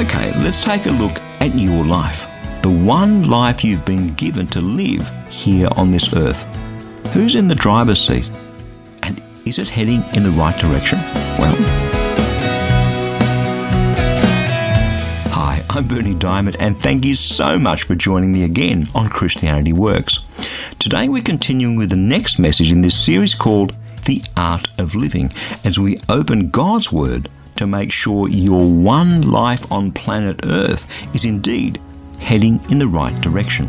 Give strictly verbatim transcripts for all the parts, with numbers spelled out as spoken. Okay, let's take a look at your life, the one life you've been given to live here on this earth. Who's in the driver's seat? And is it heading in the right direction? Well, hi, I'm Berni Dymet, and thank you so much for joining me again on Christianity Works. Today we're continuing with the next message in this series called The Art of Living, as we open God's Word to make sure your one life on planet Earth is indeed heading in the right direction.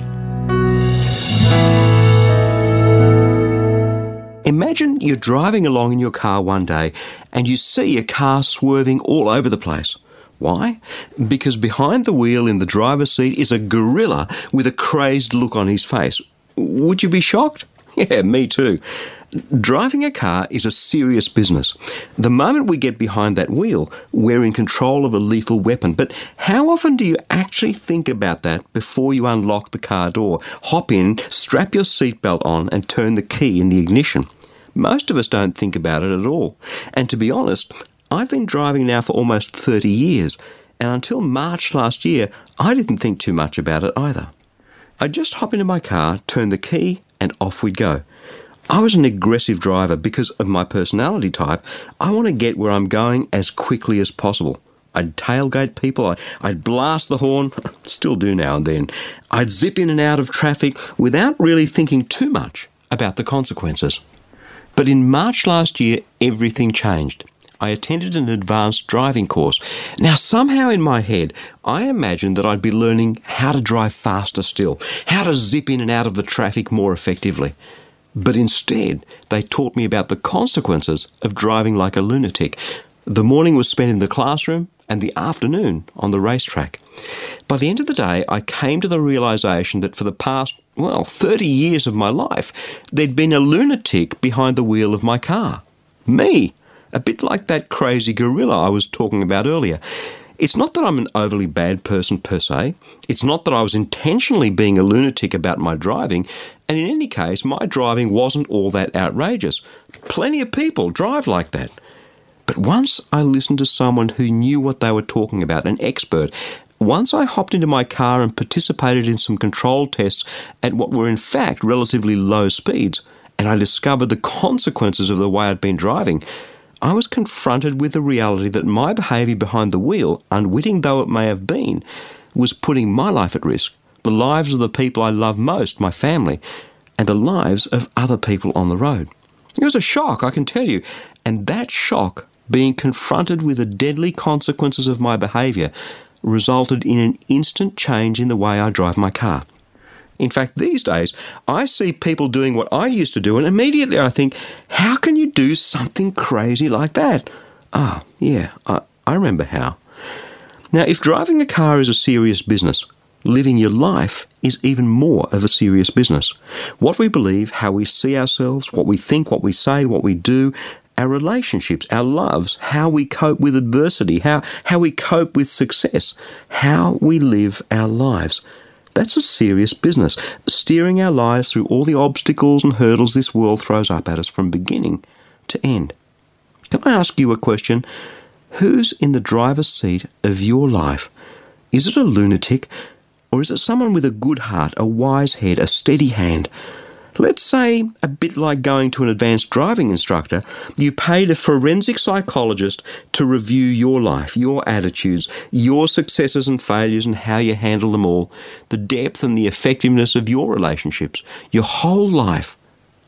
Imagine you're driving along in your car one day and you see a car swerving all over the place. Why? Because behind the wheel in the driver's seat is a gorilla with a crazed look on his face. Would you be shocked? Yeah, me too. Driving a car is a serious business. The moment we get behind that wheel, we're in control of a lethal weapon. But how often do you actually think about that before you unlock the car door, hop in, strap your seatbelt on, and turn the key in the ignition? Most of us don't think about it at all. And to be honest, I've been driving now for almost thirty years, and until March last year, I didn't think too much about it either. I'd just hop into my car, turn the key, and off we'd go. I was an aggressive driver because of my personality type. I want to get where I'm going as quickly as possible. I'd tailgate people, I'd blast the horn, still do now and then. I'd zip in and out of traffic without really thinking too much about the consequences. But in March last year, everything changed. I attended an advanced driving course. Now, somehow in my head, I imagined that I'd be learning how to drive faster still, how to zip in and out of the traffic more effectively. But instead, they taught me about the consequences of driving like a lunatic. The morning was spent in the classroom and the afternoon on the racetrack. By the end of the day, I came to the realization that for the past, well, thirty years of my life, there'd been a lunatic behind the wheel of my car. Me, a bit like that crazy gorilla I was talking about earlier. It's not that I'm an overly bad person per se. It's not that I was intentionally being a lunatic about my driving. And in any case, my driving wasn't all that outrageous. Plenty of people drive like that. But once I listened to someone who knew what they were talking about, an expert, once I hopped into my car and participated in some control tests at what were in fact relatively low speeds, and I discovered the consequences of the way I'd been driving, I was confronted with the reality that my behaviour behind the wheel, unwitting though it may have been, was putting my life at risk, the lives of the people I love most, my family, and the lives of other people on the road. It was a shock, I can tell you, and that shock, being confronted with the deadly consequences of my behaviour, resulted in an instant change in the way I drive my car. In fact, these days, I see people doing what I used to do, and immediately I think, how can you do something crazy like that? Ah, yeah, I, I remember how. Now, if driving a car is a serious business, living your life is even more of a serious business. What we believe, how we see ourselves, what we think, what we say, what we do, our relationships, our loves, how we cope with adversity, how, how we cope with success, how we live our lives. That's a serious business, steering our lives through all the obstacles and hurdles this world throws up at us from beginning to end. Can I ask you a question? Who's in the driver's seat of your life? Is it a lunatic, or is it someone with a good heart, a wise head, a steady hand? Let's say, a bit like going to an advanced driving instructor, you paid a forensic psychologist to review your life, your attitudes, your successes and failures and how you handle them all, the depth and the effectiveness of your relationships, your whole life.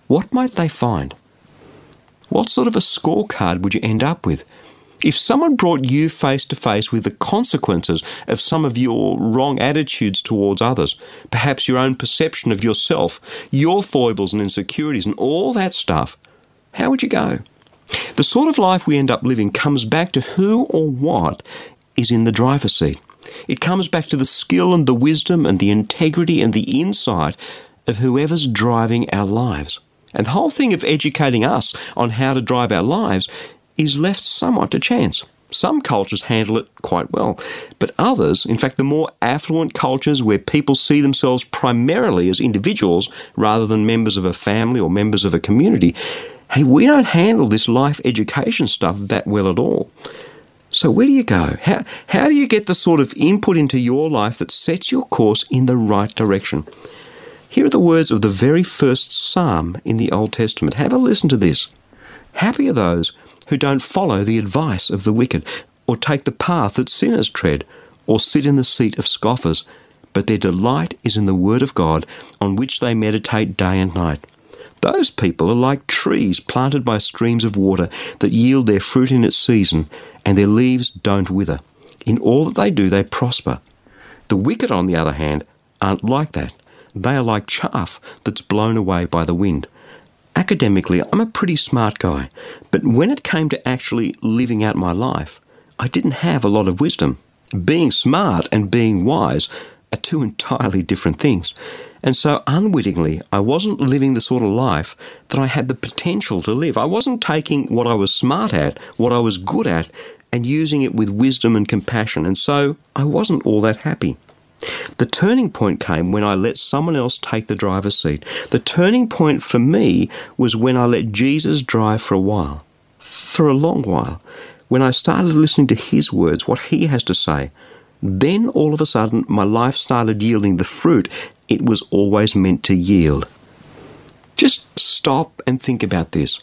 What might they find? What sort of a scorecard would you end up with? If someone brought you face to face with the consequences of some of your wrong attitudes towards others, perhaps your own perception of yourself, your foibles and insecurities and all that stuff, how would you go? The sort of life we end up living comes back to who or what is in the driver's seat. It comes back to the skill and the wisdom and the integrity and the insight of whoever's driving our lives. And the whole thing of educating us on how to drive our lives is left somewhat to chance. Some cultures handle it quite well, but others, in fact, the more affluent cultures where people see themselves primarily as individuals rather than members of a family or members of a community, hey, we don't handle this life education stuff that well at all. So where do you go? How, how do you get the sort of input into your life that sets your course in the right direction? Here are the words of the very first psalm in the Old Testament. Have a listen to this. Happy are those who don't follow the advice of the wicked, or take the path that sinners tread, or sit in the seat of scoffers, but their delight is in the word of God, on which they meditate day and night. Those people are like trees planted by streams of water that yield their fruit in its season, and their leaves don't wither. In all that they do, they prosper. The wicked, on the other hand, aren't like that. They are like chaff that's blown away by the wind. Academically, I'm a pretty smart guy, but when it came to actually living out my life, I didn't have a lot of wisdom. Being smart and being wise are two entirely different things. And so unwittingly, I wasn't living the sort of life that I had the potential to live. I wasn't taking what I was smart at, what I was good at, and using it with wisdom and compassion. And so I wasn't all that happy. The turning point came when I let someone else take the driver's seat. The turning point for me was when I let Jesus drive for a while, for a long while, when I started listening to his words, what he has to say. Then all of a sudden, my life started yielding the fruit it was always meant to yield. Just stop and think about this.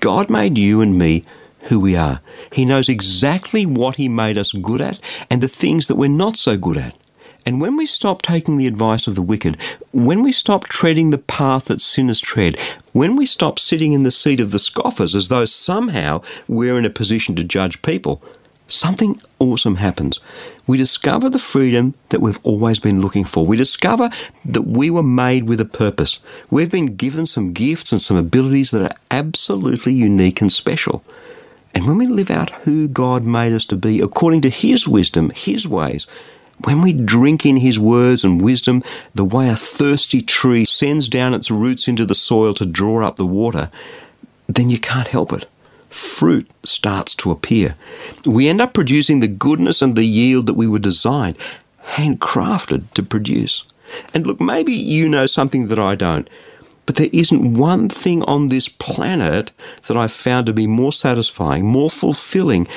God made you and me who we are. He knows exactly what he made us good at and the things that we're not so good at. And when we stop taking the advice of the wicked, when we stop treading the path that sinners tread, when we stop sitting in the seat of the scoffers as though somehow we're in a position to judge people, something awesome happens. We discover the freedom that we've always been looking for. We discover that we were made with a purpose. We've been given some gifts and some abilities that are absolutely unique and special. And when we live out who God made us to be according to his wisdom, his ways, when we drink in his words and wisdom, the way a thirsty tree sends down its roots into the soil to draw up the water, then you can't help it. Fruit starts to appear. We end up producing the goodness and the yield that we were designed, handcrafted to produce. And look, maybe you know something that I don't, but there isn't one thing on this planet that I've found to be more satisfying, more fulfilling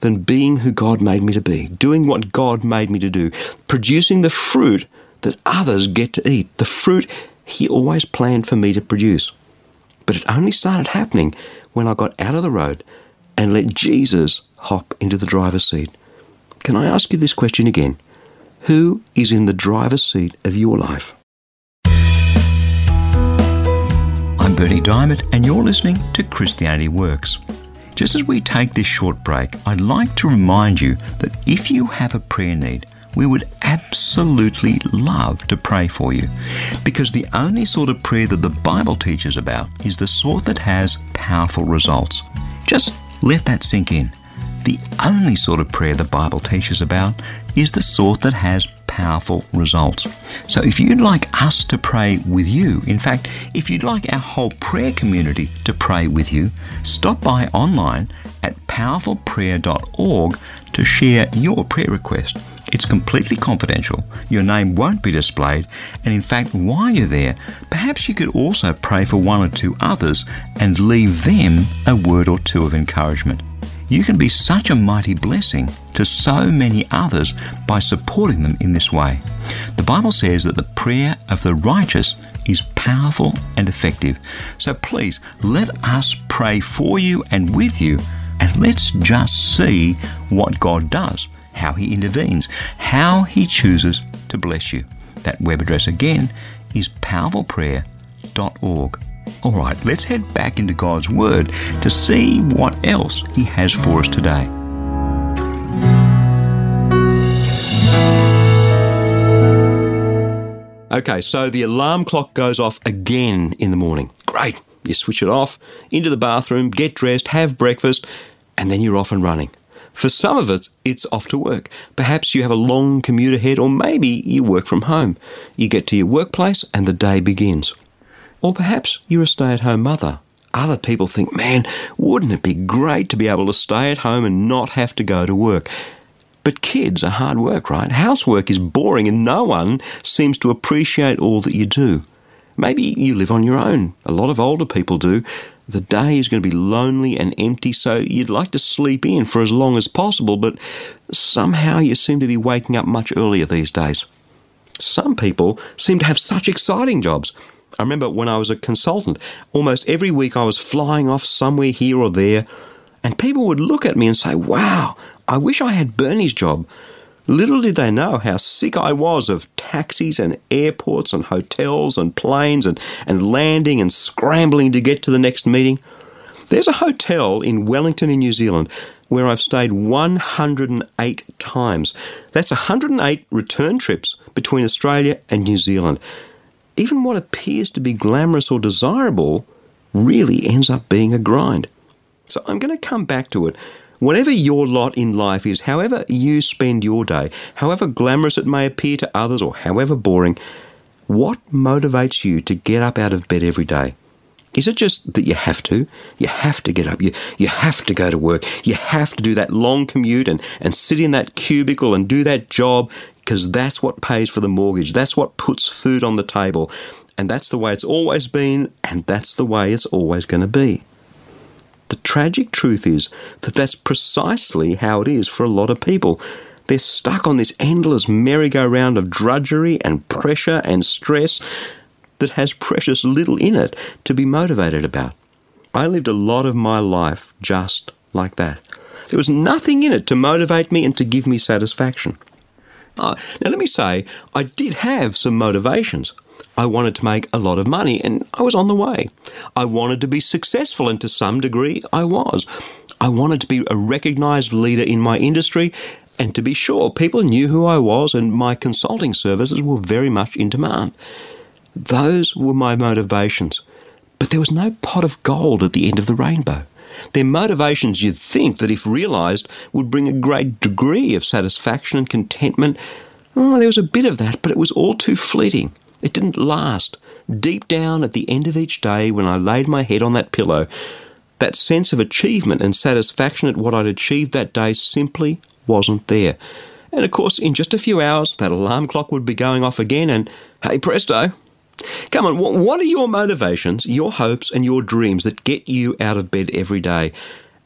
than being who God made me to be, doing what God made me to do, producing the fruit that others get to eat, the fruit he always planned for me to produce. But it only started happening when I got out of the road and let Jesus hop into the driver's seat. Can I ask you this question again? Who is in the driver's seat of your life? I'm Berni Dymet, and you're listening to Christianity Works. Just as we take this short break, I'd like to remind you that if you have a prayer need, we would absolutely love to pray for you, because the only sort of prayer that the Bible teaches about is the sort that has powerful results. Just let that sink in. The only sort of prayer the Bible teaches about is the sort that has powerful results. So if you'd like us to pray with you, in fact, if you'd like our whole prayer community to pray with you, stop by online at powerful prayer dot org to share your prayer request. It's completely confidential. Your name won't be displayed. And in fact, while you're there, perhaps you could also pray for one or two others and leave them a word or two of encouragement. You can be such a mighty blessing to so many others by supporting them in this way. The Bible says that the prayer of the righteous is powerful and effective. So please let us pray for you and with you, and let's just see what God does, how he intervenes, how he chooses to bless you. That web address again is powerful prayer dot org. All right, let's head back into God's Word to see what else He has for us today. Okay, so the alarm clock goes off again in the morning. Great, you switch it off, into the bathroom, get dressed, have breakfast, and then you're off and running. For some of us, it's off to work. Perhaps you have a long commute ahead, or maybe you work from home. You get to your workplace and the day begins. Or perhaps you're a stay-at-home mother. Other people think, man, wouldn't it be great to be able to stay at home and not have to go to work? But kids are hard work, right? Housework is boring and no one seems to appreciate all that you do. Maybe you live on your own. A lot of older people do. The day is going to be lonely and empty, so you'd like to sleep in for as long as possible, but somehow you seem to be waking up much earlier these days. Some people seem to have such exciting jobs. I remember when I was a consultant, almost every week I was flying off somewhere here or there, and people would look at me and say, wow, I wish I had Berni's job. Little did they know how sick I was of taxis and airports and hotels and planes and, and landing and scrambling to get to the next meeting. There's a hotel in Wellington in New Zealand where I've stayed one hundred eight times. That's one hundred eight return trips between Australia and New Zealand. Even what appears to be glamorous or desirable really ends up being a grind. So I'm going to come back to it. Whatever your lot in life is, however you spend your day, however glamorous it may appear to others or however boring, what motivates you to get up out of bed every day? Is it just that you have to? You have to get up. You, you have to go to work. You have to do that long commute and, and sit in that cubicle and do that job because that's what pays for the mortgage. That's what puts food on the table. And that's the way it's always been, and that's the way it's always going to be. The tragic truth is that that's precisely how it is for a lot of people. They're stuck on this endless merry-go-round of drudgery and pressure and stress that has precious little in it to be motivated about. I lived a lot of my life just like that. There was nothing in it to motivate me and to give me satisfaction. Uh, now, let me say, I did have some motivations. I wanted to make a lot of money, and I was on the way. I wanted to be successful, and to some degree, I was. I wanted to be a recognised leader in my industry, and to be sure, people knew who I was, and my consulting services were very much in demand. Those were my motivations. But there was no pot of gold at the end of the rainbow. They're motivations you'd think that, if realised, would bring a great degree of satisfaction and contentment. Oh, there was a bit of that, but it was all too fleeting. It didn't last. Deep down at the end of each day when I laid my head on that pillow, that sense of achievement and satisfaction at what I'd achieved that day simply wasn't there. And of course, in just a few hours, that alarm clock would be going off again and, hey presto. Come on, what are your motivations, your hopes and your dreams that get you out of bed every day?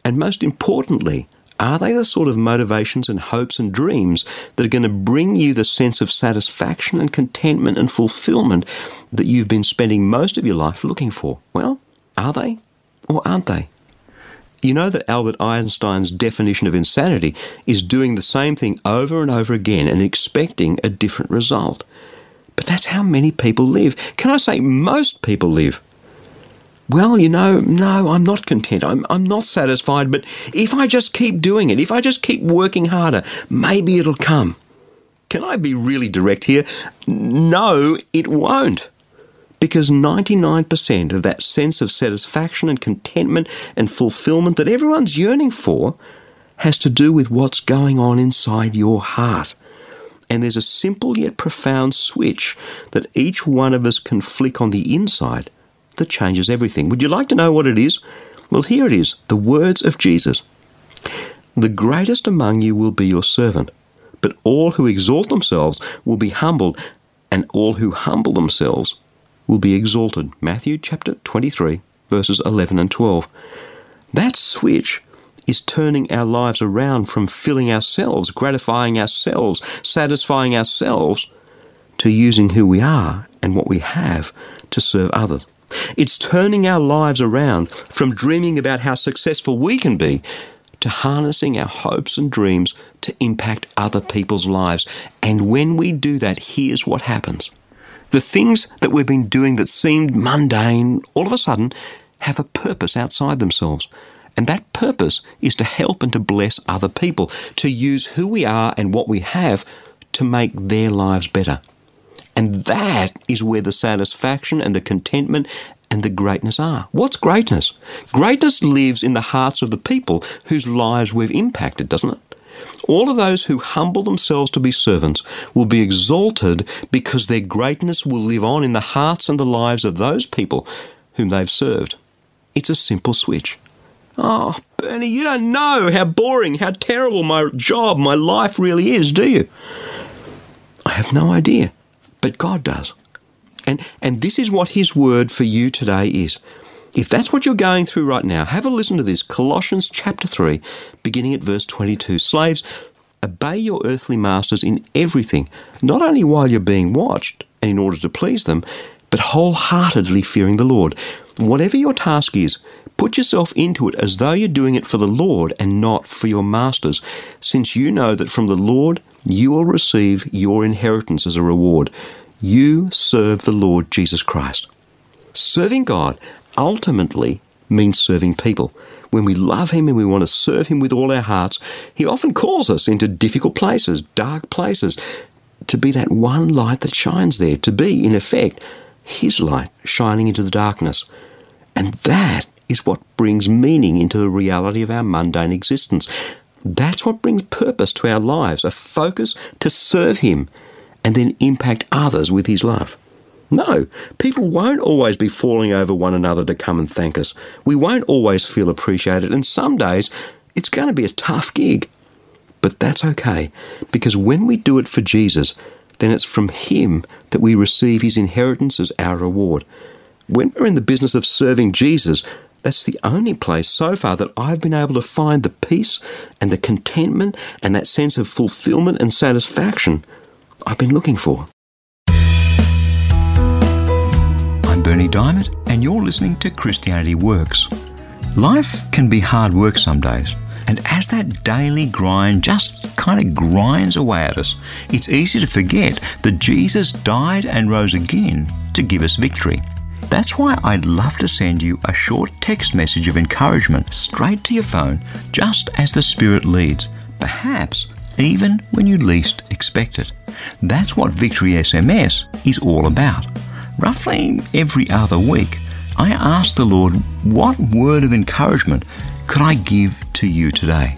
And most importantly, are they the sort of motivations and hopes and dreams that are going to bring you the sense of satisfaction and contentment and fulfillment that you've been spending most of your life looking for? Well, are they or aren't they? You know that Albert Einstein's definition of insanity is doing the same thing over and over again and expecting a different result. But that's how many people live. Can I say most people live? Well, you know, no, I'm not content. I'm I'm not satisfied, but if I just keep doing it, if I just keep working harder, maybe it'll come. Can I be really direct here? No, it won't. Because ninety-nine percent of that sense of satisfaction and contentment and fulfillment that everyone's yearning for has to do with what's going on inside your heart. And there's a simple yet profound switch that each one of us can flick on the inside that changes everything. Would you like to know what it is? Well, here it is, the words of Jesus. The greatest among you will be your servant, but all who exalt themselves will be humbled, and all who humble themselves will be exalted. Matthew chapter twenty-three, verses eleven and twelve. That switch is turning our lives around from filling ourselves, gratifying ourselves, satisfying ourselves, to using who we are and what we have to serve others. It's turning our lives around from dreaming about how successful we can be to harnessing our hopes and dreams to impact other people's lives. And when we do that, here's what happens. The things that we've been doing that seemed mundane all of a sudden have a purpose outside themselves. And that purpose is to help and to bless other people, to use who we are and what we have to make their lives better. And that is where the satisfaction and the contentment and the greatness are. What's greatness? Greatness lives in the hearts of the people whose lives we've impacted, doesn't it? All of those who humble themselves to be servants will be exalted because their greatness will live on in the hearts and the lives of those people whom they've served. It's a simple switch. Oh, Berni, you don't know how boring, how terrible my job, my life really is, do you? I have no idea, but God does. And and this is what his word for you today is. If that's what you're going through right now, have a listen to this. Colossians chapter three, beginning at verse twenty-two. Slaves, obey your earthly masters in everything, not only while you're being watched and in order to please them, but wholeheartedly fearing the Lord. Whatever your task is, put yourself into it as though you're doing it for the Lord and not for your masters, since you know that from the Lord you will receive your inheritance as a reward. You serve the Lord Jesus Christ. Serving God ultimately means serving people. When we love Him and we want to serve Him with all our hearts, He often calls us into difficult places, dark places, to be that one light that shines there, to be, in effect, His light shining into the darkness. And that is what brings meaning into the reality of our mundane existence. That's what brings purpose to our lives, a focus to serve Him and then impact others with His love. No, people won't always be falling over one another to come and thank us. We won't always feel appreciated, and some days it's going to be a tough gig. But that's okay, because when we do it for Jesus, then it's from Him that we receive His inheritance as our reward. When we're in the business of serving Jesus, that's the only place so far that I've been able to find the peace and the contentment and that sense of fulfillment and satisfaction I've been looking for. I'm Berni Dymet, and you're listening to Christianity Works. Life can be hard work some days, and as that daily grind just kind of grinds away at us, it's easy to forget that Jesus died and rose again to give us victory. That's why I'd love to send you a short text message of encouragement straight to your phone, just as the Spirit leads, perhaps even when you least expect it. That's what Victory S M S is all about. Roughly every other week, I ask the Lord, what word of encouragement could I give to you today?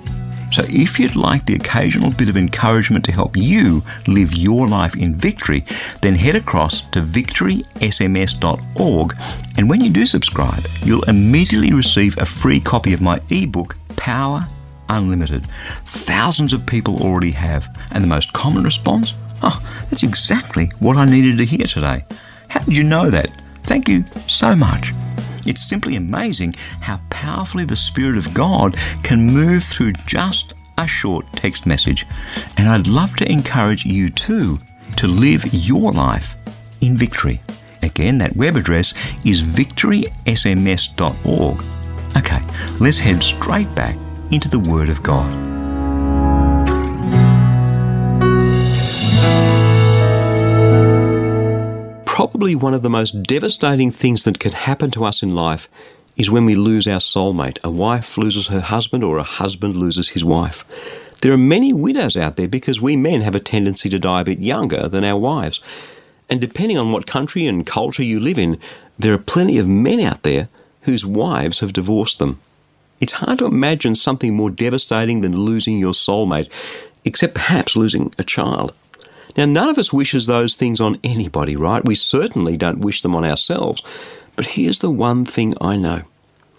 So if you'd like the occasional bit of encouragement to help you live your life in victory, then head across to victory s m s dot org, and when you do subscribe, you'll immediately receive a free copy of my ebook, Power Unlimited. Thousands of people already have, and the most common response, oh, that's exactly what I needed to hear today. How did you know that? Thank you so much. It's simply amazing how powerfully the Spirit of God can move through just a short text message. And I'd love to encourage you too to live your life in victory. Again, that web address is victory s m s dot org. Okay, let's head straight back into the Word of God. Probably one of the most devastating things that can happen to us in life is when we lose our soulmate. A wife loses her husband, or a husband loses his wife. There are many widows out there because we men have a tendency to die a bit younger than our wives. And depending on what country and culture you live in, there are plenty of men out there whose wives have divorced them. It's hard to imagine something more devastating than losing your soulmate, except perhaps losing a child. Now, none of us wishes those things on anybody, right? We certainly don't wish them on ourselves. But here's the one thing I know.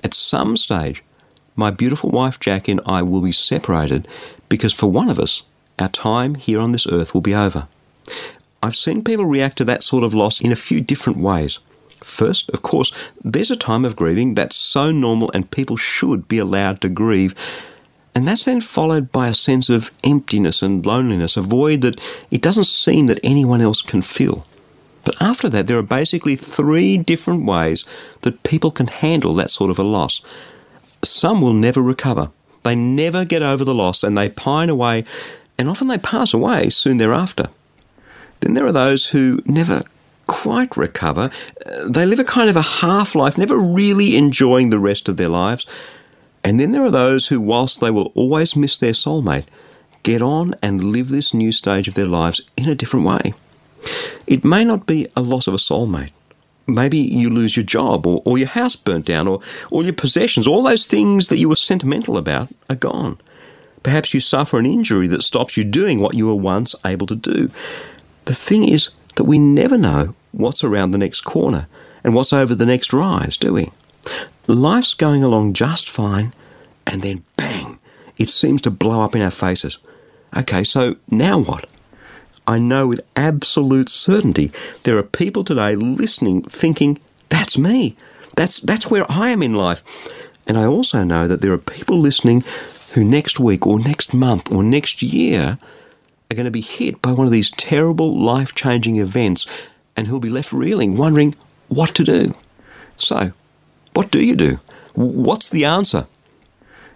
At some stage, my beautiful wife Jackie and I will be separated because for one of us, our time here on this earth will be over. I've seen people react to that sort of loss in a few different ways. First, of course, there's a time of grieving. That's so normal, and people should be allowed to grieve. And that's then followed by a sense of emptiness and loneliness, a void that it doesn't seem that anyone else can fill. But after that, there are basically three different ways that people can handle that sort of a loss. Some will never recover. They never get over the loss, and they pine away, and often they pass away soon thereafter. Then there are those who never quite recover. They live a kind of a half-life, never really enjoying the rest of their lives. And then there are those who, whilst they will always miss their soulmate, get on and live this new stage of their lives in a different way. It may not be a loss of a soulmate, maybe you lose your job, or, or your house burnt down, or all your possessions. All those things that you were sentimental about are gone. Perhaps you suffer an injury that stops you doing what you were once able to do. The thing is that we never know what's around the next corner and what's over the next rise, do we? Life's going along just fine, and then bang, it seems to blow up in our faces. Okay, so now what? I know with absolute certainty there are people today listening, thinking, that's me. That's, that's where I am in life. And I also know that there are people listening who next week or next month or next year are going to be hit by one of these terrible life-changing events, and who'll be left reeling, wondering what to do. So, what do you do? What's the answer?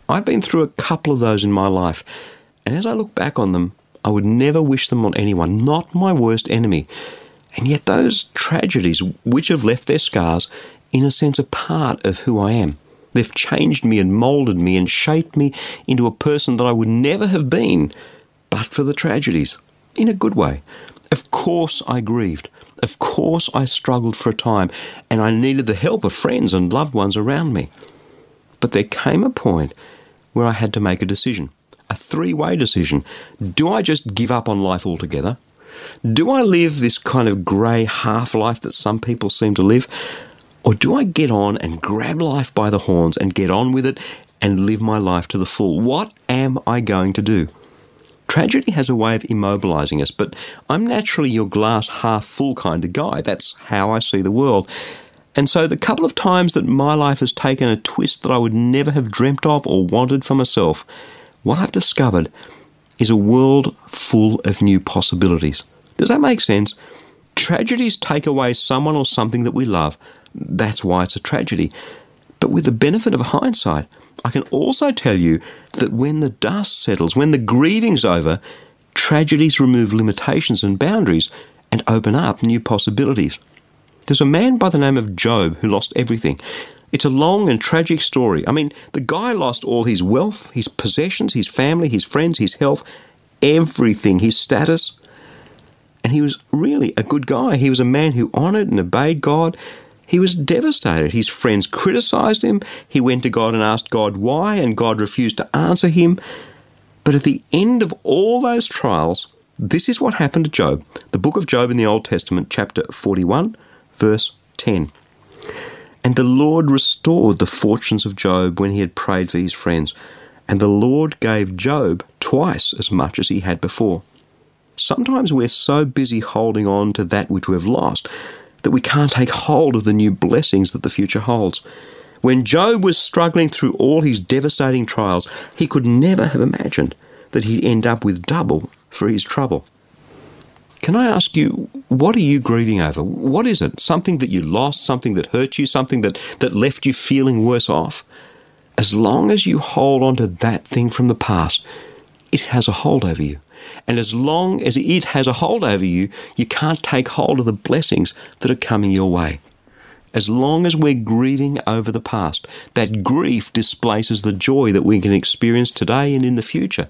I've been through a couple of those in my life, and as I look back on them, I would never wish them on anyone, not my worst enemy. And yet those tragedies, which have left their scars, in a sense, are part of who I am. They've changed me and moulded me and shaped me into a person that I would never have been but for the tragedies, in a good way. Of course I grieved. Of course I struggled for a time, and I needed the help of friends and loved ones around me. But there came a point where I had to make a decision, a three-way decision. Do I just give up on life altogether? Do I live this kind of grey half-life that some people seem to live? Or do I get on and grab life by the horns and get on with it and live my life to the full? What am I going to do? Tragedy has a way of immobilizing us, but I'm naturally your glass half full kind of guy. That's how I see the world. And so the couple of times that my life has taken a twist that I would never have dreamt of or wanted for myself, what I've discovered is a world full of new possibilities. Does that make sense? Tragedies take away someone or something that we love. That's why it's a tragedy. But with the benefit of hindsight, I can also tell you that when the dust settles, when the grieving's over, tragedies remove limitations and boundaries and open up new possibilities. There's a man by the name of Job who lost everything. It's a long and tragic story. I mean, the guy lost all his wealth, his possessions, his family, his friends, his health, everything, his status. And he was really a good guy. He was a man who honoured and obeyed God. He was devastated. His friends criticized him. He went to God and asked God why, and God refused to answer him. But at the end of all those trials, this is what happened to Job. The book of Job in the Old Testament, chapter forty-one, verse ten. And the Lord restored the fortunes of Job when he had prayed for his friends. And the Lord gave Job twice as much as he had before. Sometimes we're so busy holding on to that which we've lost that we can't take hold of the new blessings that the future holds. When Job was struggling through all his devastating trials, he could never have imagined that he'd end up with double for his trouble. Can I ask you, what are you grieving over? What is it? Something that you lost, something that hurt you, something that, that left you feeling worse off? As long as you hold on to that thing from the past, it has a hold over you. And as long as it has a hold over you, you can't take hold of the blessings that are coming your way. As long as we're grieving over the past, that grief displaces the joy that we can experience today and in the future.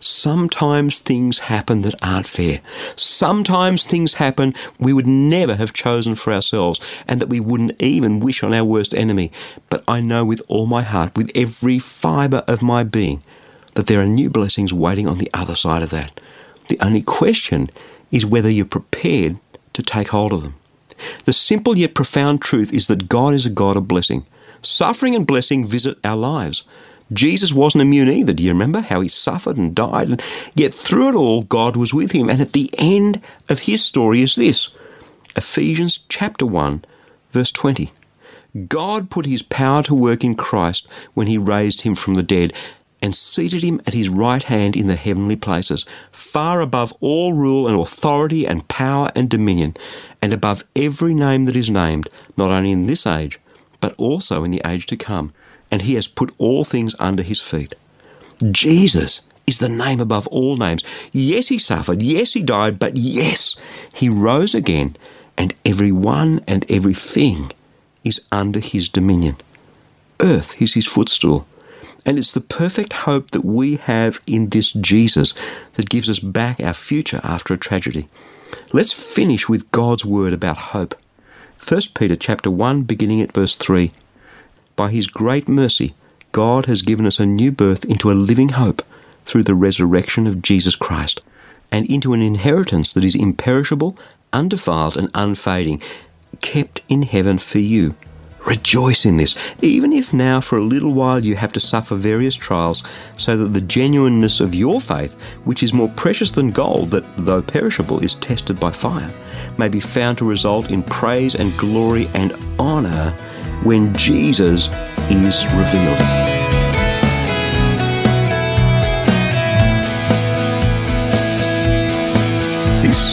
Sometimes things happen that aren't fair. Sometimes things happen we would never have chosen for ourselves, and that we wouldn't even wish on our worst enemy. But I know with all my heart, with every fibre of my being, that there are new blessings waiting on the other side of that. The only question is whether you're prepared to take hold of them. The simple yet profound truth is that God is a God of blessing. Suffering and blessing visit our lives. Jesus wasn't immune either. Do you remember how he suffered and died? And yet through it all, God was with him. And at the end of his story is this, Ephesians chapter one, verse twenty. God put his power to work in Christ when he raised him from the dead, and seated him at his right hand in the heavenly places, far above all rule and authority and power and dominion, and above every name that is named, not only in this age, but also in the age to come. And he has put all things under his feet. Jesus is the name above all names. Yes, he suffered. Yes, he died. But yes, he rose again, and everyone and everything is under his dominion. Earth is his footstool. And it's the perfect hope that we have in this Jesus that gives us back our future after a tragedy. Let's finish with God's word about hope. First Peter chapter one, beginning at verse three. By his great mercy, God has given us a new birth into a living hope through the resurrection of Jesus Christ, and into an inheritance that is imperishable, undefiled and unfading, kept in heaven for you. Rejoice in this, even if now for a little while you have to suffer various trials, so that the genuineness of your faith, which is more precious than gold that, though perishable, is tested by fire, may be found to result in praise and glory and honour when Jesus is revealed. This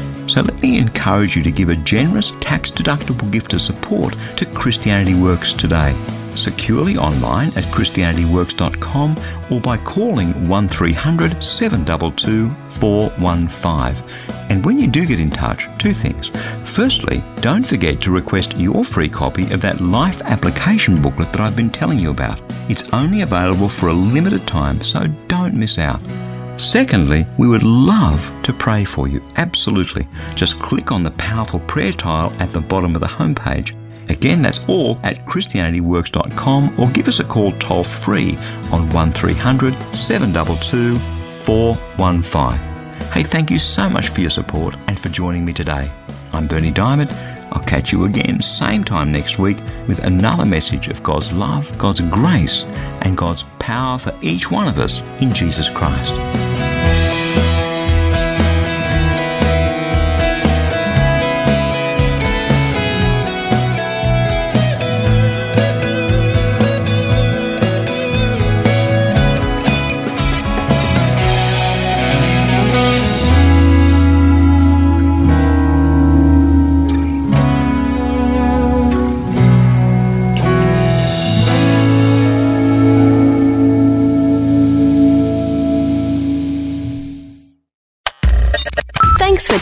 So let me encourage you to give a generous tax-deductible gift of support to Christianity Works today, securely online at christianity works dot com or by calling one three hundred, seven two two, four one five. And when you do get in touch, two things. Firstly, don't forget to request your free copy of that life application booklet that I've been telling you about. It's only available for a limited time, so don't miss out. Secondly, we would love to pray for you, absolutely. Just click on the powerful prayer tile at the bottom of the homepage. Again, that's all at christianity works dot com or give us a call toll free on one three hundred, seven two two, four one five. Hey, thank you so much for your support and for joining me today. I'm Berni Dymet. I'll catch you again same time next week with another message of God's love, God's grace, and God's power for each one of us in Jesus Christ. For